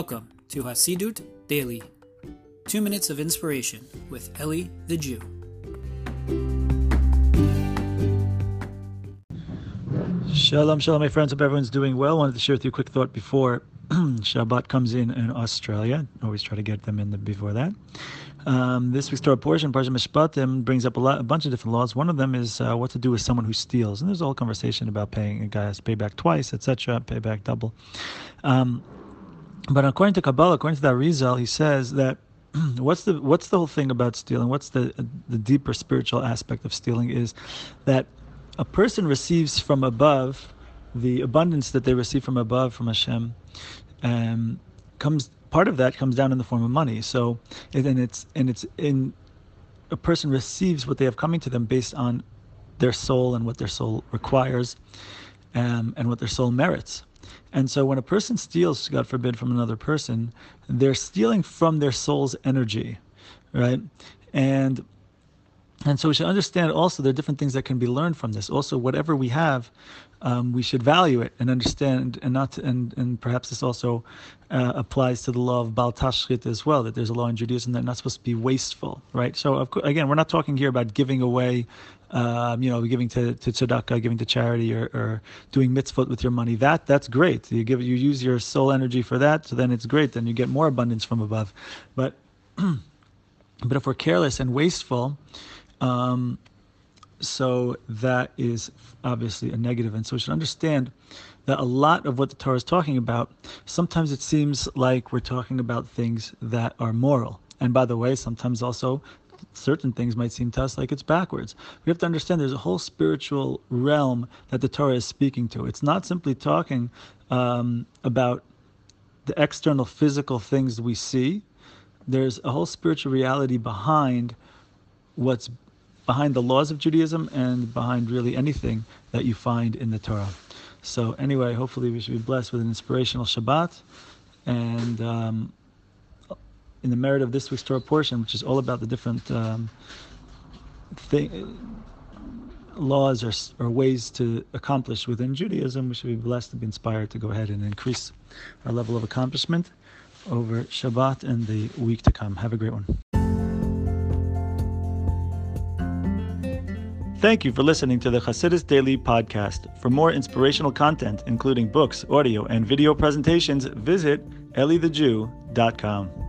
Welcome to Chassidus Daily, 2 minutes of inspiration with Ellie the Jew. Shalom, shalom, my friends. Hope everyone's doing well. Wanted to share with you a quick thought before Shabbat comes in Australia. Always try to get them in before that. This week's Torah portion, Parshat Mishpatim, brings up a bunch of different laws. One of them is what to do with someone who steals. And there's a whole conversation about paying a guy has to pay back twice, etc., pay back double. But according to Kabbalah, according to the Arizal, he says that what's the whole thing about stealing? What's the deeper spiritual aspect of stealing is that a person receives from above, the abundance that they receive from above from Hashem, part of that comes down in the form of money. So a person receives what they have coming to them based on their soul and what their soul requires, and what their soul merits. And so when a person steals, God forbid, from another person, they're stealing from their soul's energy, right? And so we should understand also there are different things that can be learned from this. Also, whatever we have, we should value it and understand, and perhaps this also applies to the law of Baal Tashrit as well, that there's a law in Judaism that you're not supposed to be wasteful, right? So of course, again, we're not talking here about giving away, giving to tzedakah, giving to charity, or doing mitzvot with your money. That's great. You use your soul energy for that, so then it's great. Then you get more abundance from above. But if we're careless and wasteful, so that is obviously a negative. And so we should understand that a lot of what the Torah is talking about, sometimes it seems like we're talking about things that are moral. And by the way, sometimes also certain things might seem to us like it's backwards. We have to understand there's a whole spiritual realm that the Torah is speaking to. It's not simply talking about the external physical things we see. There's a whole spiritual reality behind what's behind the laws of Judaism and behind really anything that you find in the Torah. So anyway, hopefully we should be blessed with an inspirational Shabbat. And in the merit of this week's Torah portion, which is all about the different laws or ways to accomplish within Judaism, we should be blessed to be inspired to go ahead and increase our level of accomplishment over Shabbat and the week to come. Have a great one. Thank you for listening to the Chassidus Daily Podcast. For more inspirational content, including books, audio, and video presentations, visit elliethejew.com.